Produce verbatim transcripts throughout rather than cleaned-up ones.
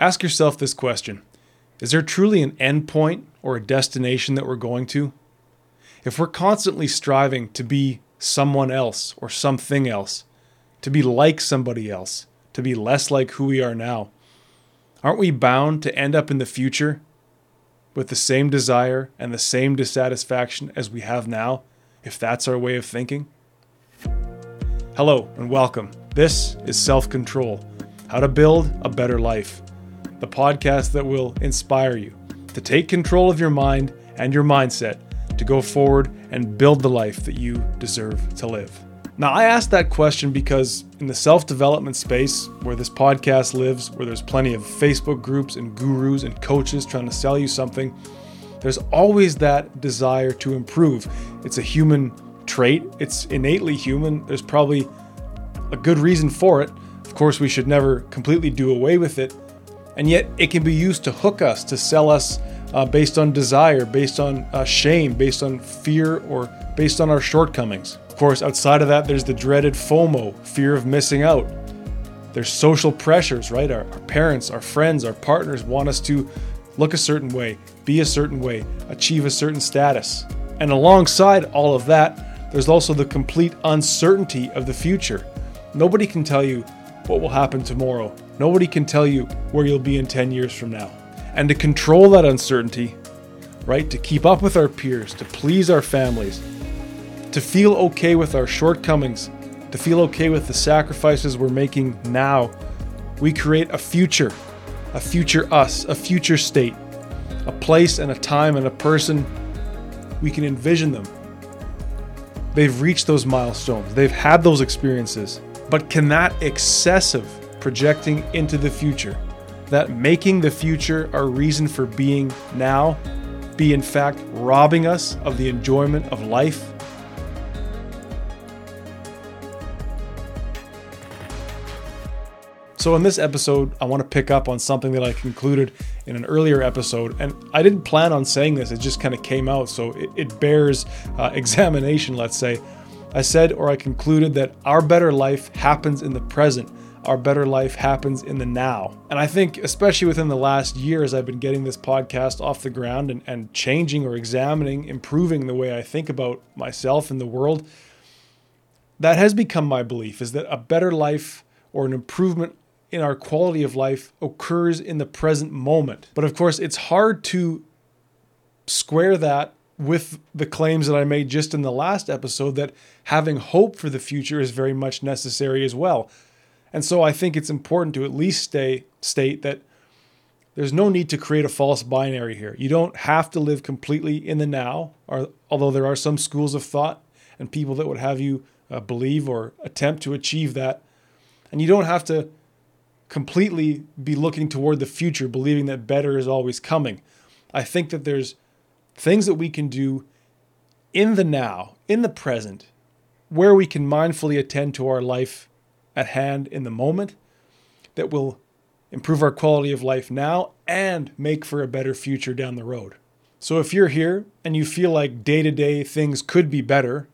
Ask yourself this question. Is there truly an end point or a destination that we're going to? If we're constantly striving to be someone else or something else, to be like somebody else, to be less like who we are now, aren't we bound to end up in the future with the same desire and the same dissatisfaction as we have now, if that's our way of thinking? Hello and welcome. This is Self-Control, How to Build a Better Life, the podcast that will inspire you to take control of your mind and your mindset to go forward and build the life that you deserve to live. Now, I asked that question because in the self-development space where this podcast lives, where there's plenty of Facebook groups and gurus and coaches trying to sell you something, there's always that desire to improve. It's a human trait. It's innately human. There's probably a good reason for it. Of course, we should never completely do away with it. And yet it can be used to hook us, to sell us uh, based on desire, based on uh, shame, based on fear, or based on our shortcomings. Of course, outside of that, there's the dreaded FOMO, fear of missing out. There's social pressures, right? Our, our parents, our friends, our partners want us to look a certain way, be a certain way, achieve a certain status. And alongside all of that, there's also the complete uncertainty of the future. Nobody can tell you what will happen tomorrow. Nobody can tell you where you'll be in ten years from now. And to control that uncertainty, right? To keep up with our peers, to please our families, to feel okay with our shortcomings, to feel okay with the sacrifices we're making now, we create a future, a future us, a future state, a place and a time and a person. We can envision them. They've reached those milestones. They've had those experiences. But can that excessive projecting into the future, that making the future our reason for being now, be in fact robbing us of the enjoyment of life? So in this episode, I want to pick up on something that I concluded in an earlier episode, and I didn't plan on saying this, it just kind of came out, so it, it bears uh, examination, let's say. I said, or I concluded, that our better life happens in the present. Our better life happens in the now. And I think, especially within the last year, as I've been getting this podcast off the ground and, and changing or examining, improving the way I think about myself and the world, that has become my belief, is that a better life or an improvement in our quality of life occurs in the present moment. But of course, it's hard to square that with the claims that I made just in the last episode that having hope for the future is very much necessary as well. And so I think it's important to at least stay, state that there's no need to create a false binary here. You don't have to live completely in the now, or, although there are some schools of thought and people that would have you uh, believe or attempt to achieve that. And you don't have to completely be looking toward the future, believing that better is always coming. I think that there's things that we can do in the now, in the present, where we can mindfully attend to our life at hand in the moment that will improve our quality of life now and make for a better future down the road. So if you're here and you feel like day-to-day things could be better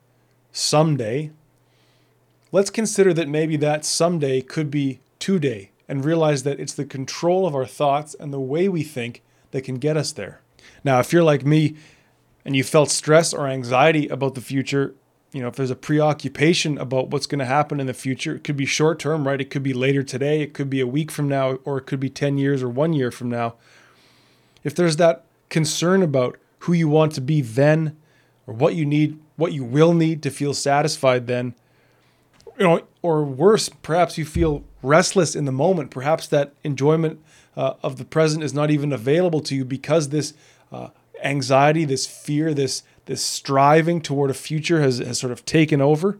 someday, let's consider that maybe that someday could be today, and realize that it's the control of our thoughts and the way we think that can get us there. Now, if you're like me and you felt stress or anxiety about the future, you know, if there's a preoccupation about what's going to happen in the future, it could be short term, right? It could be later today, it could be a week from now, or it could be ten years or one year from now. If there's that concern about who you want to be then, or what you need, what you will need to feel satisfied then, you know, or worse, perhaps you feel restless in the moment. Perhaps that enjoyment uh, of the present is not even available to you because this uh, anxiety, this fear, this this striving toward a future has, has sort of taken over.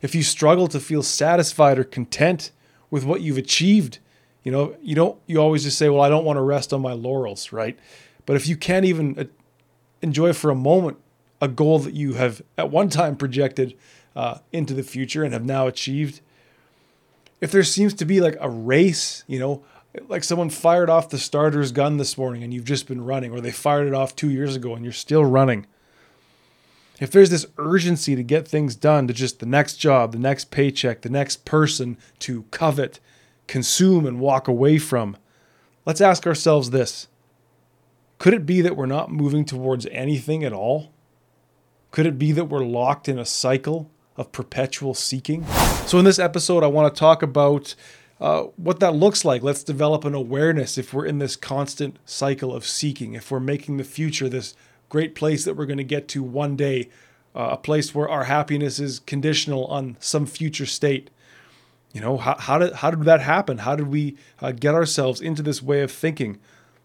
If you struggle to feel satisfied or content with what you've achieved, you know, you don't. You always just say, "Well, I don't want to rest on my laurels," right? But if you can't even enjoy for a moment a goal that you have at one time projected uh, into the future and have now achieved. If there seems to be like a race, you know, like someone fired off the starter's gun this morning and you've just been running, or they fired it off two years ago and you're still running. If there's this urgency to get things done, to just the next job, the next paycheck, the next person to covet, consume, and walk away from, let's ask ourselves this. Could it be that we're not moving towards anything at all? Could it be that we're locked in a cycle of perpetual seeking? So in this episode, I want to talk about uh, what that looks like. Let's develop an awareness if we're in this constant cycle of seeking, if we're making the future this great place that we're going to get to one day, uh, a place where our happiness is conditional on some future state. You know, how, how, did, how did that happen? How did we uh, get ourselves into this way of thinking?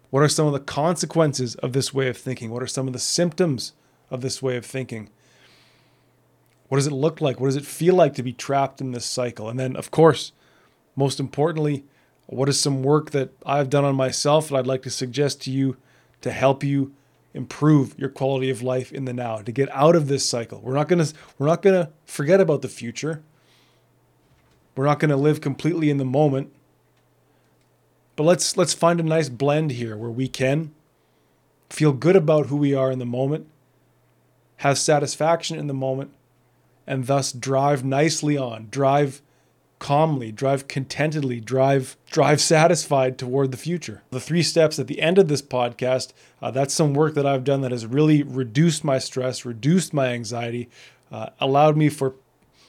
What are some of the consequences of this way of thinking? What are some of the symptoms of this way of thinking? What does it look like? What does it feel like to be trapped in this cycle? And then, of course, most importantly, what is some work that I've done on myself that I'd like to suggest to you to help you improve your quality of life in the now, to get out of this cycle? We're not gonna we're not gonna forget about the future. We're not gonna live completely in the moment. But let's let's find a nice blend here where we can feel good about who we are in the moment, have satisfaction in the moment, and thus drive nicely on, drive calmly, drive contentedly, drive drive satisfied toward the future. The three steps at the end of this podcast, uh, that's some work that I've done that has really reduced my stress, reduced my anxiety, uh, allowed me for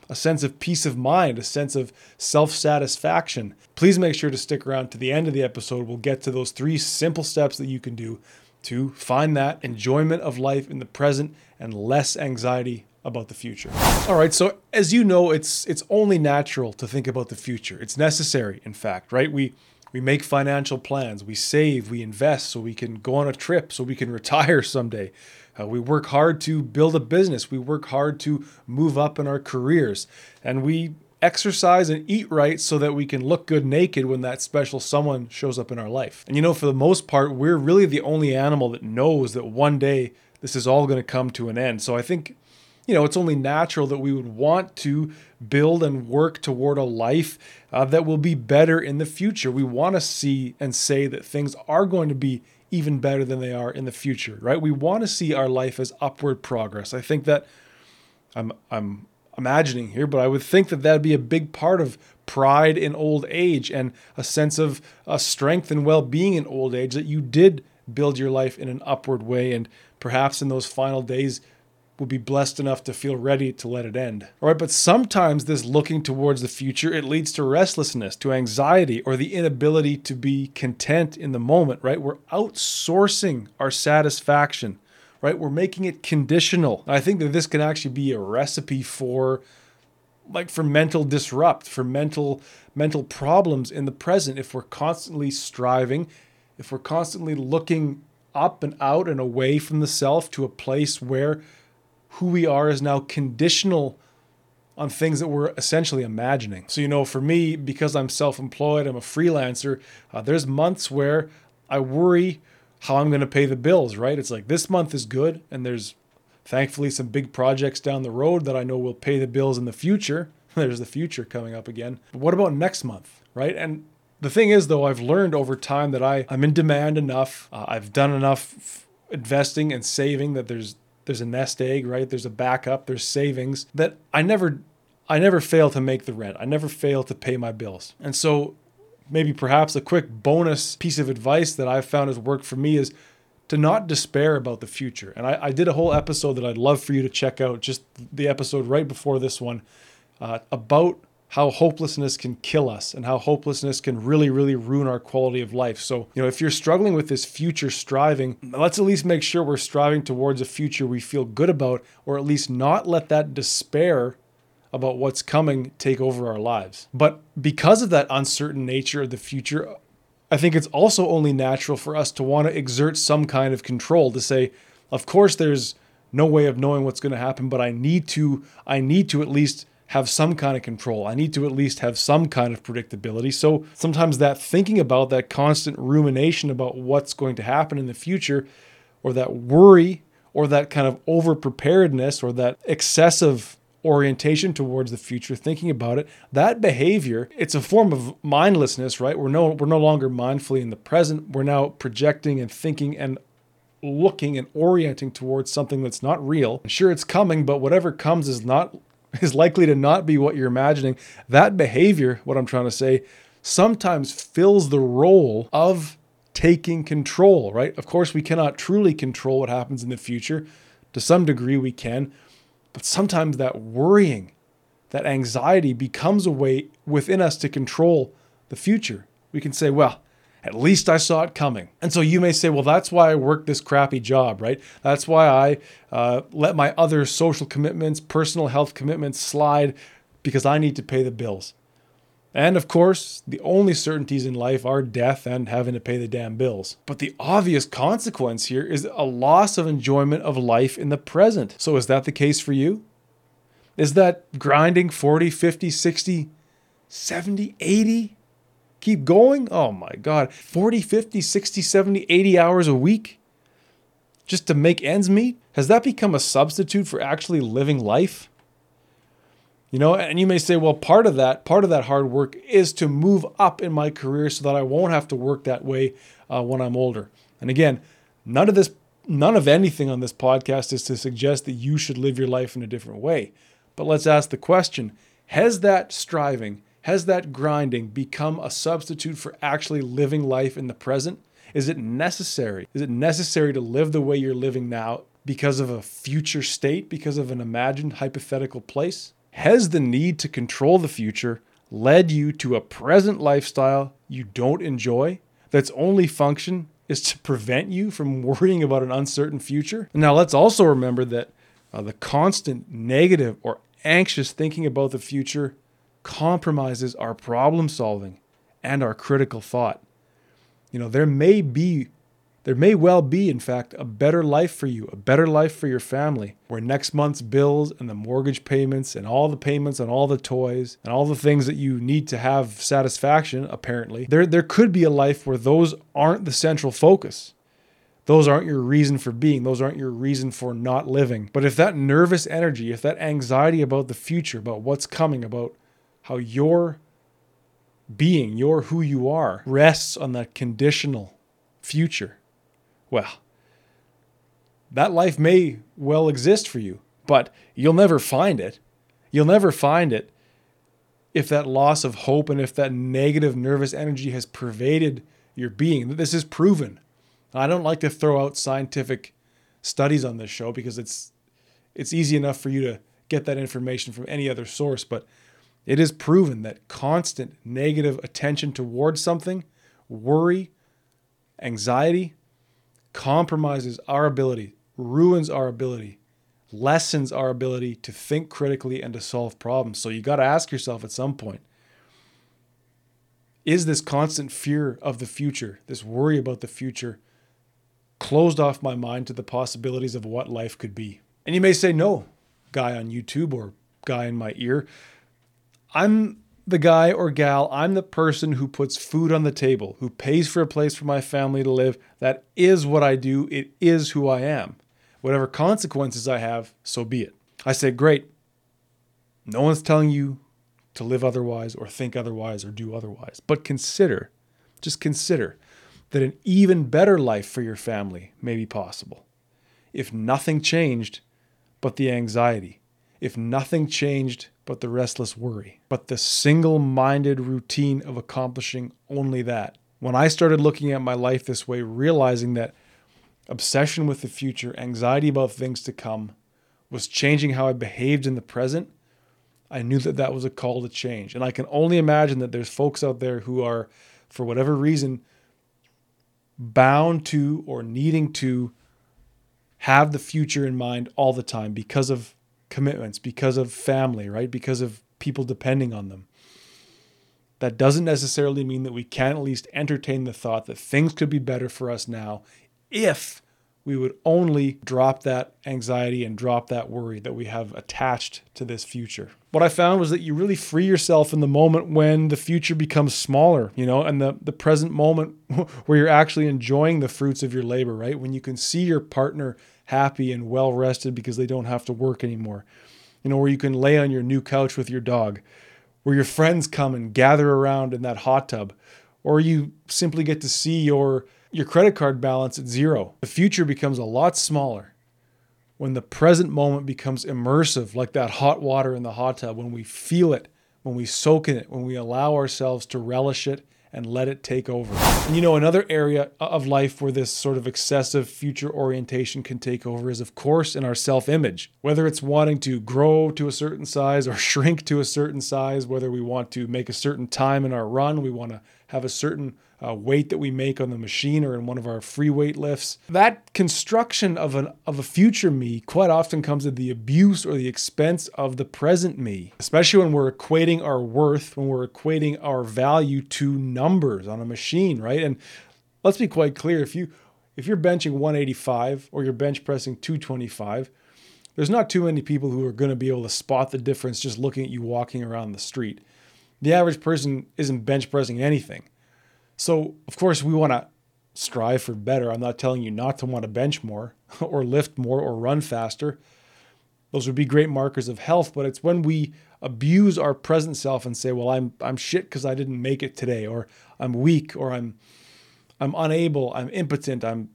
a sense of peace of mind, a sense of self-satisfaction. Please make sure to stick around to the end of the episode. We'll get to those three simple steps that you can do to find that enjoyment of life in the present and less anxiety about the future. All right, so as you know, it's it's only natural to think about the future. It's necessary, in fact, right? We we make financial plans, we save, we invest so we can go on a trip, so we can retire someday. Uh, we work hard to build a business, we work hard to move up in our careers, and we exercise and eat right so that we can look good naked when that special someone shows up in our life. And you know, for the most part, we're really the only animal that knows that one day this is all going to come to an end. So I think, you know, it's only natural that we would want to build and work toward a life uh, that will be better in the future. We want to see and say that things are going to be even better than they are in the future, right? We want to see our life as upward progress. I think that I'm I'm imagining here, but I would think that that'd be a big part of pride in old age and a sense of uh, strength and well-being in old age, that you did build your life in an upward way, and perhaps in those final days will be blessed enough to feel ready to let it end. All right, but sometimes this looking towards the future, it leads to restlessness, to anxiety, or the inability to be content in the moment, right? We're outsourcing our satisfaction, right? We're making it conditional. I think that this can actually be a recipe for like for mental disrupt, for mental mental problems in the present. If we're constantly striving, if we're constantly looking up and out and away from the self to a place where who we are is now conditional on things that we're essentially imagining. So, you know, for me, because I'm self-employed, I'm a freelancer, uh, there's months where I worry how I'm going to pay the bills, right? It's like this month is good, and there's thankfully some big projects down the road that I know will pay the bills in the future. There's the future coming up again. But what about next month, right? And the thing is, though, I've learned over time that I, I'm in demand enough. Uh, I've done enough f- investing and saving that there's There's a nest egg, right? There's a backup, there's savings, that I never I never fail to make the rent. I never fail to pay my bills. And so maybe perhaps a quick bonus piece of advice that I've found has worked for me is to not despair about the future. And I, I did a whole episode that I'd love for you to check out, just the episode right before this one, uh, about how hopelessness can kill us and how hopelessness can really, really ruin our quality of life. So, you know, if you're struggling with this future striving, let's at least make sure we're striving towards a future we feel good about, or at least not let that despair about what's coming take over our lives. But because of that uncertain nature of the future, I think it's also only natural for us to want to exert some kind of control, to say, of course, there's no way of knowing what's going to happen, but I need to, I need to at least have some kind of control. I need to at least have some kind of predictability. So sometimes that thinking about, that constant rumination about what's going to happen in the future, or that worry, or that kind of over-preparedness, or that excessive orientation towards the future, thinking about it, that behavior, it's a form of mindlessness, right? We're no, we're no longer mindfully in the present. We're now projecting and thinking and looking and orienting towards something that's not real. Sure, it's coming, but whatever comes is not is likely to not be what you're imagining. That behavior, what I'm trying to say, sometimes fills the role of taking control, right? Of course, we cannot truly control what happens in the future. To some degree, we can. But sometimes that worrying, that anxiety becomes a way within us to control the future. We can say, well, at least I saw it coming. And so you may say, well, that's why I work this crappy job, right? That's why I uh, let my other social commitments, personal health commitments slide, because I need to pay the bills. And of course, the only certainties in life are death and having to pay the damn bills. But the obvious consequence here is a loss of enjoyment of life in the present. So is that the case for you? Is that grinding forty, fifty, sixty, seventy, eighty? Keep going? Oh my God. forty, fifty, sixty, seventy, eighty hours a week just to make ends meet? Has that become a substitute for actually living life? You know, and you may say, well, part of that, part of that hard work is to move up in my career so that I won't have to work that way uh, when I'm older. And again, none of this, none of anything on this podcast is to suggest that you should live your life in a different way. But let's ask the question, has that striving, has that grinding become a substitute for actually living life in the present? Is it necessary? Is it necessary to live the way you're living now because of a future state, because of an imagined hypothetical place? Has the need to control the future led you to a present lifestyle you don't enjoy that's only function is to prevent you from worrying about an uncertain future? Now, let's also remember that uh, the constant negative or anxious thinking about the future compromises our problem solving and our critical thought. You know, there may be There may well be, in fact, a better life for you, a better life for your family, where next month's bills and the mortgage payments and all the payments on all the toys and all the things that you need to have satisfaction, apparently, there, there could be a life where those aren't the central focus. Those aren't your reason for being. Those aren't your reason for not living. But if that nervous energy, if that anxiety about the future, about what's coming, about how your being, your who you are, rests on that conditional future, well, that life may well exist for you, but you'll never find it. You'll never find it if that loss of hope and if that negative nervous energy has pervaded your being. This is proven. And I don't like to throw out scientific studies on this show because it's it's easy enough for you to get that information from any other source, but it is proven that constant negative attention towards something, worry, anxiety, compromises our ability, ruins our ability, lessens our ability to think critically and to solve problems. So you got to ask yourself at some point, is this constant fear of the future, this worry about the future, closed off my mind to the possibilities of what life could be? And you may say, no, guy on YouTube or guy in my ear, I'm the guy or gal, I'm the person who puts food on the table, who pays for a place for my family to live. That is what I do. It is who I am. Whatever consequences I have, so be it. I say, great. No one's telling you to live otherwise or think otherwise or do otherwise. But consider, just consider that an even better life for your family may be possible. If nothing changed but the anxiety, if nothing changed but the restless worry, but the single-minded routine of accomplishing only that. When I started looking at my life this way, realizing that obsession with the future, anxiety about things to come, was changing how I behaved in the present, I knew that that was a call to change. And I can only imagine that there's folks out there who are, for whatever reason, bound to or needing to have the future in mind all the time because of commitments, because of family, right? Because of people depending on them. That doesn't necessarily mean that we can at least entertain the thought that things could be better for us now if we would only drop that anxiety and drop that worry that we have attached to this future. What I found was that you really free yourself in the moment when the future becomes smaller, you know, and the, the present moment where you're actually enjoying the fruits of your labor, right? When you can see your partner happy and well-rested because they don't have to work anymore, you know, where you can lay on your new couch with your dog, where your friends come and gather around in that hot tub, or you simply get to see your, your credit card balance at zero. The future becomes a lot smaller when the present moment becomes immersive, like that hot water in the hot tub, when we feel it, when we soak in it, when we allow ourselves to relish it and let it take over. And you know, another area of life where this sort of excessive future orientation can take over is, of course, in our self-image. Whether it's wanting to grow to a certain size or shrink to a certain size, whether we want to make a certain time in our run, we want to have a certain uh, weight that we make on the machine or in one of our free weight lifts. That construction of an of a future me quite often comes at the abuse or the expense of the present me, especially when we're equating our worth, when we're equating our value to numbers on a machine, right? And let's be quite clear, if you if you're benching one eighty-five or you're bench pressing two twenty-five, there's not too many people who are going to be able to spot the difference just looking at you walking around the street. The average person isn't bench pressing anything. So, of course, we want to strive for better. I'm not telling you not to want to bench more or lift more or run faster. Those would be great markers of health, but it's when we abuse our present self and say, well, I'm I'm shit because I didn't make it today, or I'm weak, or I'm I'm unable, I'm impotent, I'm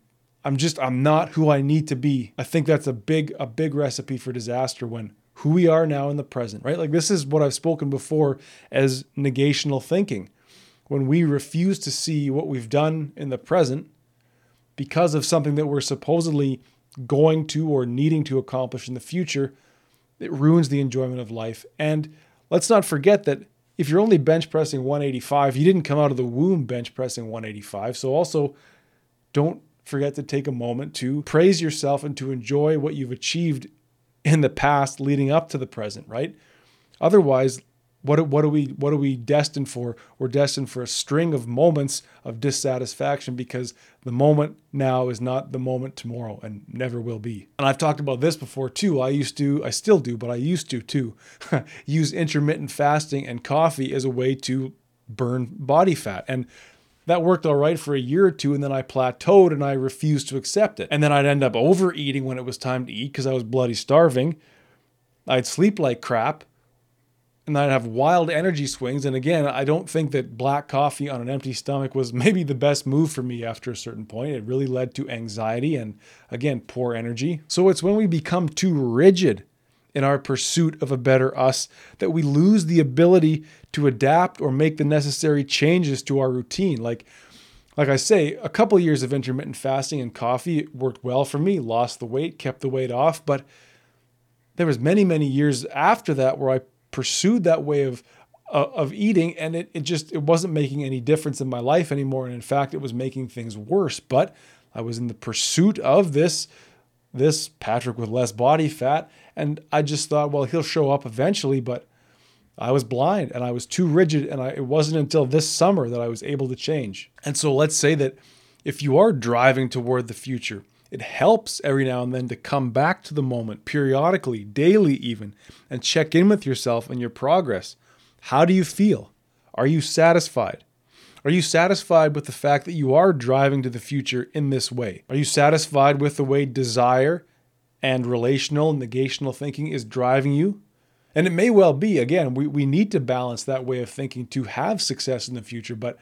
I'm just I'm not who I need to be. I think that's a big a big recipe for disaster when who we are now in the present, right? Like, this is what I've spoken before as negational thinking. When we refuse to see what we've done in the present because of something that we're supposedly going to or needing to accomplish in the future, it ruins the enjoyment of life. And let's not forget that if you're only bench pressing one eighty-five, you didn't come out of the womb bench pressing one eighty-five. So also don't forget to take a moment to praise yourself and to enjoy what you've achieved in the past leading up to the present, right? Otherwise, what, what, are we, what are we destined for? We're destined for a string of moments of dissatisfaction because the moment now is not the moment tomorrow and never will be. And I've talked about this before too. I used to, I still do, but I used to too, use intermittent fasting and coffee as a way to burn body fat. And that worked all right for a year or two, and then I plateaued and I refused to accept it. And then I'd end up overeating when it was time to eat because I was bloody starving. I'd sleep like crap, and I'd have wild energy swings. And again, I don't think that black coffee on an empty stomach was maybe the best move for me after a certain point. It really led to anxiety and, again, poor energy. So it's when we become too rigid in our pursuit of a better us that we lose the ability to adapt or make the necessary changes to our routine. Like, like I say, a couple of years of intermittent fasting and coffee, it worked well for me, lost the weight, kept the weight off. But there was many, many years after that where I pursued that way of, uh, of eating, and it, it just, it wasn't making any difference in my life anymore. And in fact, it was making things worse, but I was in the pursuit of this this Patrick with less body fat. And I just thought, well, he'll show up eventually, but I was blind and I was too rigid. And I, it wasn't until this summer that I was able to change. And so let's say that if you are driving toward the future, it helps every now and then to come back to the moment periodically, daily even, and check in with yourself and your progress. How do you feel? Are you satisfied? Are you satisfied with the fact that you are driving to the future in this way? Are you satisfied with the way desire and relational negational thinking is driving you? And it may well be, again, we, we need to balance that way of thinking to have success in the future, but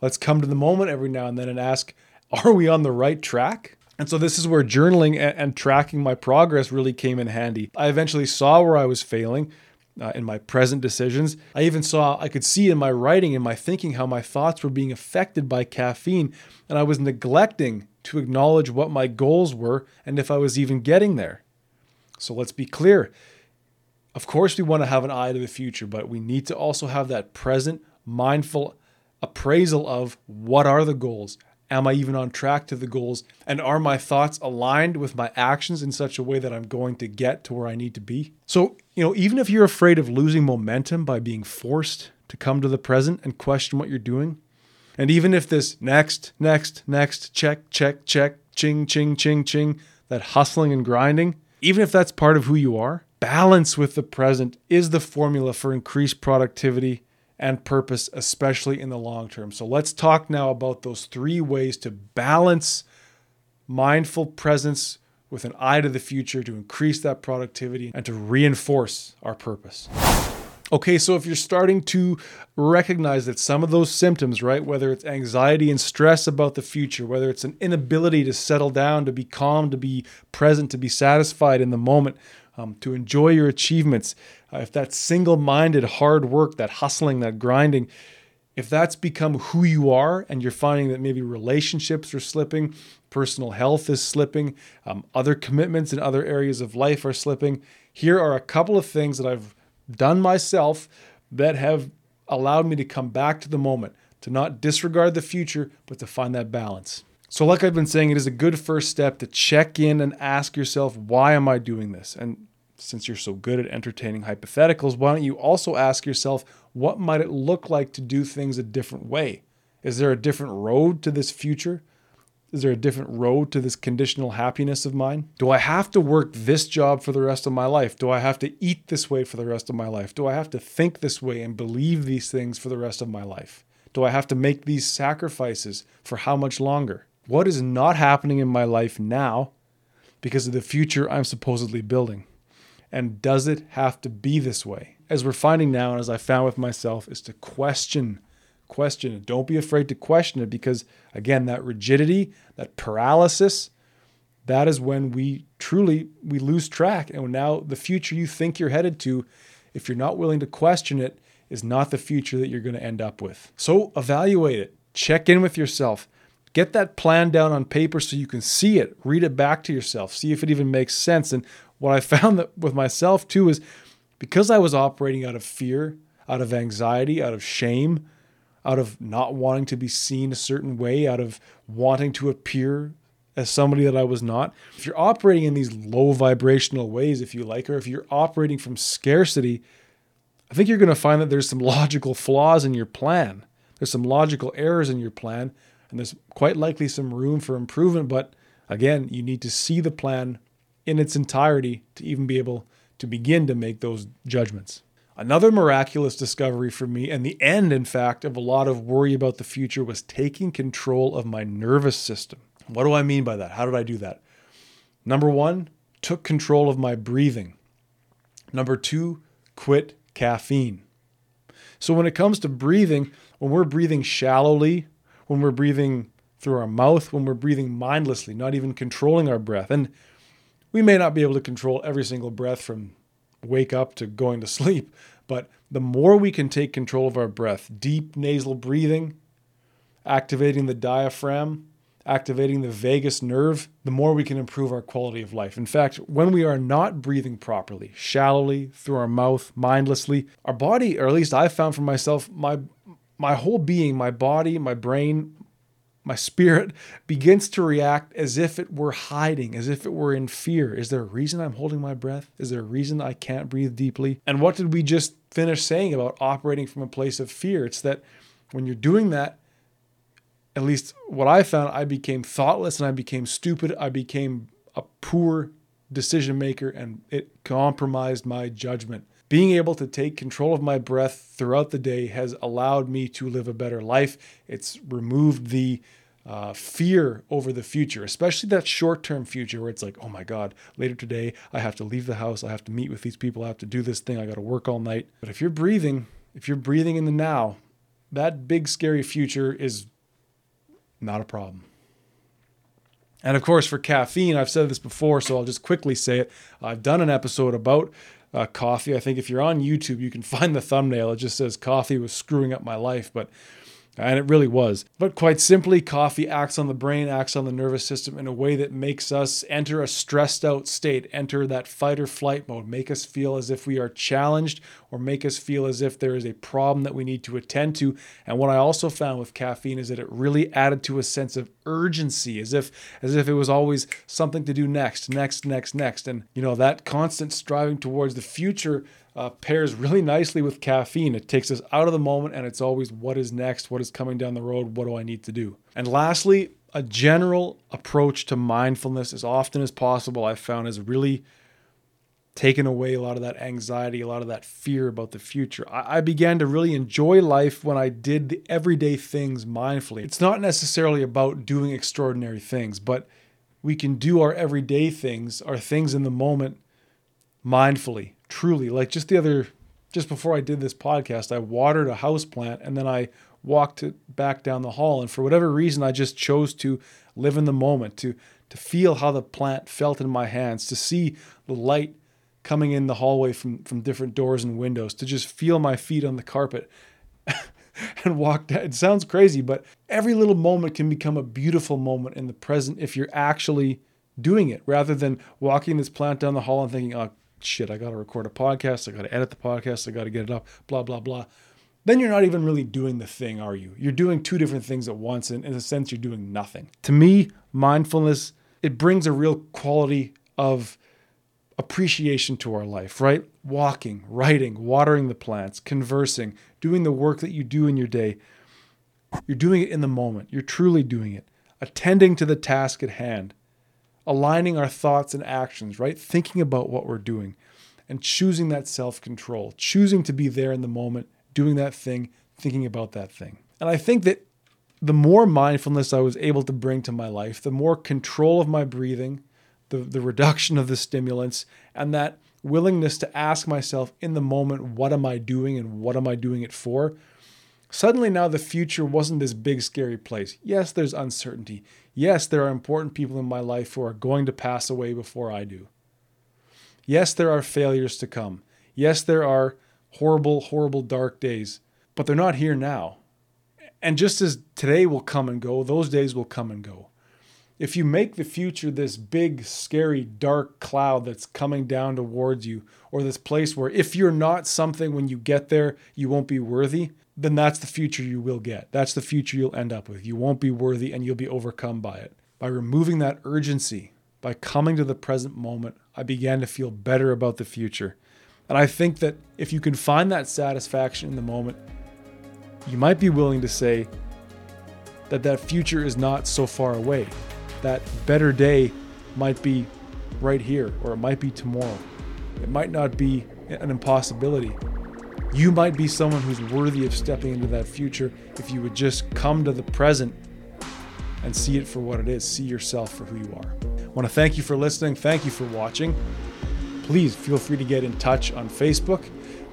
let's come to the moment every now and then and ask, are we on the right track? And so this is where journaling and, and tracking my progress really came in handy. I eventually saw where I was failing. Uh, in my present decisions. I even saw, I could see in my writing and my thinking how my thoughts were being affected by caffeine, and I was neglecting to acknowledge what my goals were and if I was even getting there. So let's be clear. Of course, we want to have an eye to the future, but we need to also have that present, mindful appraisal of what are the goals? Am I even on track to the goals? And are my thoughts aligned with my actions in such a way that I'm going to get to where I need to be? So, you know, even if you're afraid of losing momentum by being forced to come to the present and question what you're doing, and even if this next, next, next, check, check, check, ching, ching, ching, ching, that hustling and grinding, even if that's part of who you are, balance with the present is the formula for increased productivity and purpose, especially in the long term. So let's talk now about those three ways to balance mindful presence with an eye to the future to increase that productivity and to reinforce our purpose. Okay, so if you're starting to recognize that some of those symptoms, right, whether it's anxiety and stress about the future, whether it's an inability to settle down, to be calm, to be present, to be satisfied in the moment, Um, to enjoy your achievements, uh, if that single-minded hard work, that hustling, that grinding, If that's become who you are and you're finding that maybe relationships are slipping, personal health is slipping, um, other commitments in other areas of life are slipping, here are a couple of things that I've done myself that have allowed me to come back to the moment, to not disregard the future, but to find that balance. So like I've been saying, it is a good first step to check in and ask yourself, why am I doing this? And since you're so good at entertaining hypotheticals, why don't you also ask yourself, what might it look like to do things a different way? Is there a different road to this future? Is there a different road to this conditional happiness of mine? Do I have to work this job for the rest of my life? Do I have to eat this way for the rest of my life? Do I have to think this way and believe these things for the rest of my life? Do I have to make these sacrifices for how much longer? What is not happening in my life now because of the future I'm supposedly building? And does it have to be this way? As we're finding now, and as I found with myself, is to question, question it. Don't be afraid to question it, because again, that rigidity, that paralysis, that is when we truly, we lose track. And now the future you think you're headed to, if you're not willing to question it, is not the future that you're going to end up with. So evaluate it, check in with yourself, get that plan down on paper so you can see it, read it back to yourself, see if it even makes sense. And what I found that with myself too is because I was operating out of fear, out of anxiety, out of shame, out of not wanting to be seen a certain way, out of wanting to appear as somebody that I was not. If you're operating in these low vibrational ways, if you like, or if you're operating from scarcity, I think you're going to find that there's some logical flaws in your plan. There's some logical errors in your plan, and there's quite likely some room for improvement. But again, you need to see the plan in its entirety to even be able to begin to make those judgments. Another miraculous discovery for me, and the end, in fact, of a lot of worry about the future, was taking control of my nervous system. What do I mean by that? How did I do that? Number one, took control of my breathing. Number two, quit caffeine. So when it comes to breathing, when we're breathing shallowly, when we're breathing through our mouth, when we're breathing mindlessly, not even controlling our breath, and we may not be able to control every single breath from wake up to going to sleep, but the more we can take control of our breath, deep nasal breathing, activating the diaphragm, activating the vagus nerve, the more we can improve our quality of life. In fact, when we are not breathing properly, shallowly, through our mouth, mindlessly, our body, or at least I found for myself, my, my whole being, my body, my brain, my spirit begins to react as if it were hiding, as if it were in fear. Is there a reason I'm holding my breath? Is there a reason I can't breathe deeply? And what did we just finish saying about operating from a place of fear? It's that when you're doing that, at least what I found, I became thoughtless and I became stupid. I became a poor decision maker, and it compromised my judgment. Being able to take control of my breath throughout the day has allowed me to live a better life. It's removed the uh, fear over the future, especially that short-term future where it's like, oh my God, later today, I have to leave the house. I have to meet with these people. I have to do this thing. I got to work all night. But if you're breathing, if you're breathing in the now, that big scary future is not a problem. And of course, for caffeine, I've said this before, so I'll just quickly say it. I've done an episode about Uh, coffee. I think if you're on YouTube, you can find the thumbnail. It just says coffee was screwing up my life, but, and it really was. But quite simply, coffee acts on the brain, acts on the nervous system in a way that makes us enter a stressed out state, enter that fight or flight mode, make us feel as if we are challenged, or make us feel as if there is a problem that we need to attend to. And what I also found with caffeine is that it really added to a sense of urgency, as if as if it was always something to do next, next, next, next. And you know, that constant striving towards the future uh, pairs really nicely with caffeine. It takes us out of the moment, and it's always what is next, what is coming down the road, what do I need to do? And lastly, a general approach to mindfulness as often as possible, I've found, has really taken away a lot of that anxiety, a lot of that fear about the future. I began to really enjoy life when I did the everyday things mindfully. It's not necessarily about doing extraordinary things, but we can do our everyday things, our things in the moment, mindfully, truly. Like just the other, just before I did this podcast, I watered a houseplant, and then I walked it back down the hall. And for whatever reason, I just chose to live in the moment, to, to feel how the plant felt in my hands, to see the light coming in the hallway from, from different doors and windows, to just feel my feet on the carpet. and walk down. It sounds crazy, but every little moment can become a beautiful moment in the present if you're actually doing it, rather than walking this plant down the hall and thinking, oh, shit, I got to record a podcast. I got to edit the podcast. I got to get it up, blah, blah, blah. Then you're not even really doing the thing, are you? You're doing two different things at once, and in a sense, you're doing nothing. To me, mindfulness, it brings a real quality of appreciation to our life, right? Walking, writing, watering the plants, conversing, doing the work that you do in your day. You're doing it in the moment. You're truly doing it. Attending to the task at hand. Aligning our thoughts and actions, right? Thinking about what we're doing and choosing that self-control, choosing to be there in the moment, doing that thing, thinking about that thing. And I think that the more mindfulness I was able to bring to my life, the more control of my breathing, the, the reduction of the stimulants, and that willingness to ask myself in the moment, what am I doing and what am I doing it for? Suddenly now the future wasn't this big, scary place. Yes, there's uncertainty. Yes, there are important people in my life who are going to pass away before I do. Yes, there are failures to come. Yes, there are horrible, horrible dark days, but they're not here now. And just as today will come and go, those days will come and go. If you make the future this big, scary, dark cloud that's coming down towards you, or this place where if you're not something when you get there, you won't be worthy, then that's the future you will get. That's the future you'll end up with. You won't be worthy and you'll be overcome by it. By removing that urgency, by coming to the present moment, I began to feel better about the future. And I think that if you can find that satisfaction in the moment, you might be willing to say that that future is not so far away. That better day might be right here, or it might be tomorrow. It might not be an impossibility. You might be someone who's worthy of stepping into that future if you would just come to the present and see it for what it is. See yourself for who you are. I want to thank you for listening. Thank you for watching. Please feel free to get in touch on Facebook.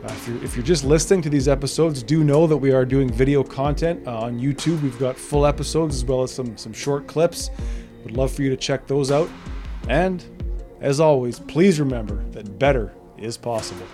Uh, if, you're, if you're just listening to these episodes, do know that we are doing video content uh, on YouTube. We've got full episodes as well as some, some short clips. Would love for you to check those out. And as always, please remember that better is possible.